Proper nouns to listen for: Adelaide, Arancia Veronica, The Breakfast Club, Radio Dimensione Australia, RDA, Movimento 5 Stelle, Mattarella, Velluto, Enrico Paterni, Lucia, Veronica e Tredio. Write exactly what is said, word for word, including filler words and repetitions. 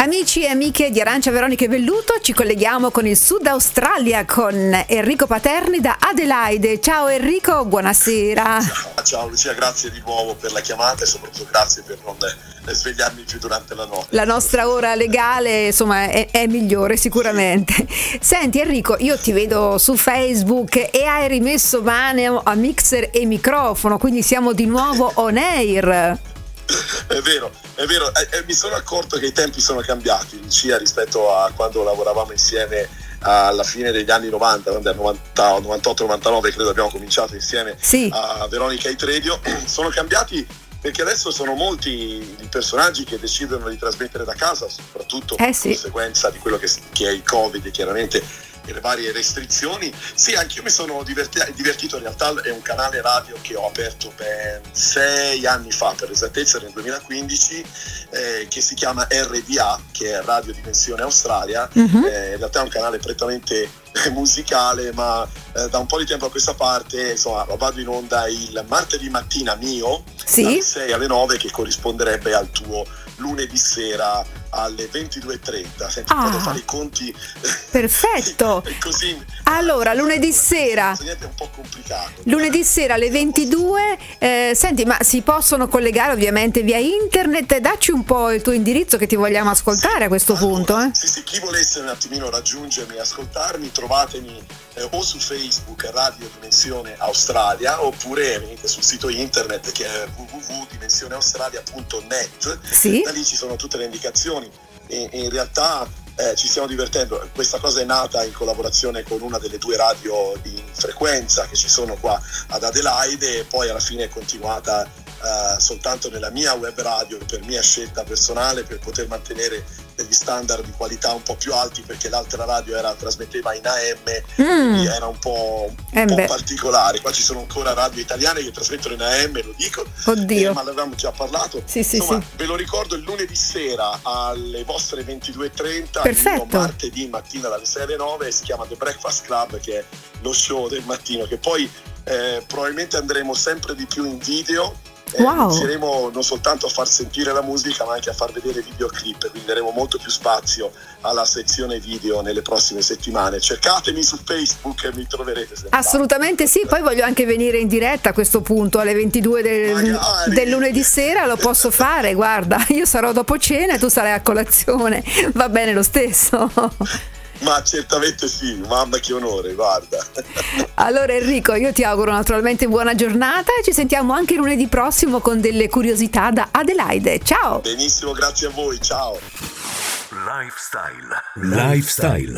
Amici e amiche di Arancia Veronica e Velluto, ci colleghiamo con il Sud Australia con Enrico Paterni da Adelaide. Ciao Enrico, buonasera. Ciao Lucia, grazie di nuovo per la chiamata e soprattutto grazie per non svegliarmi più durante la notte. La nostra ora legale insomma è, è migliore sicuramente. Sì. Senti Enrico, io ti vedo su Facebook e hai rimesso mano a mixer e microfono, quindi siamo di nuovo on air. È vero, è vero, eh, mi sono accorto che i tempi sono cambiati, Lucia, rispetto a quando lavoravamo insieme alla fine degli anni novanta, quando nel novantotto novantanove credo abbiamo cominciato insieme, sì, a Veronica e Tredio. Sono cambiati perché adesso sono molti i personaggi che decidono di trasmettere da casa, soprattutto eh sì. in conseguenza di quello che, che è il Covid, chiaramente, e le varie restrizioni. Sì, anch'io mi sono diverti- divertito, in realtà è un canale radio che ho aperto ben sei anni fa, per esattezza nel duemilaquindici, eh, che si chiama R D A, che è Radio Dimensione Australia, mm-hmm. eh, in realtà è un canale prettamente musicale, ma eh, da un po' di tempo a questa parte insomma vado in onda il martedì mattina mio, sì, dalle sei alle nove, che corrisponderebbe al tuo lunedì sera alle ventidue e trenta. Senti, ah, posso fare i conti? Perfetto. Così, allora lunedì sera è un po' complicato. Lunedì sera alle ventidue. eh, Senti, ma si possono collegare ovviamente via internet? Dacci un po' il tuo indirizzo che ti vogliamo ascoltare, sì, a questo allora, punto eh. Sì, sì, chi volesse un attimino raggiungermi e ascoltarmi, trovatemi eh, o su Facebook Radio Dimensione Australia, oppure venite sul sito internet che è w w w punto dimensione australia punto net, sì. Da lì ci sono tutte le indicazioni. In, in realtà eh, ci stiamo divertendo, questa cosa è nata in collaborazione con una delle due radio in frequenza che ci sono qua ad Adelaide e poi alla fine è continuata eh, soltanto nella mia web radio per mia scelta personale, per poter mantenere degli standard di qualità un po' più alti, perché l'altra radio era, trasmetteva in A M, mm. quindi era un po', un po' particolare. Qua ci sono ancora radio italiane che trasmettono in A M, lo dico, eh, ma l'avevamo già parlato. Sì, insomma, sì, ve lo ricordo, il lunedì sera alle vostre ventidue e trenta, perfetto, il martedì mattina dalle sei alle nove, si chiama The Breakfast Club, che è lo show del mattino, che poi eh, probabilmente andremo sempre di più in video. Wow. Eh, inizieremo non soltanto a far sentire la musica ma anche a far vedere videoclip, quindi daremo molto più spazio alla sezione video nelle prossime settimane. Cercatemi su Facebook e mi troverete sempre. Assolutamente sì, poi voglio anche venire in diretta a questo punto alle ventidue del, del lunedì sera, lo posso fare, guarda, io sarò dopo cena e tu sarai a colazione, va bene lo stesso. Ma certamente sì, mamma che onore, guarda. Allora Enrico, io ti auguro naturalmente buona giornata e ci sentiamo anche lunedì prossimo con delle curiosità da Adelaide. Ciao! Benissimo, grazie a voi, ciao! Lifestyle. Lifestyle.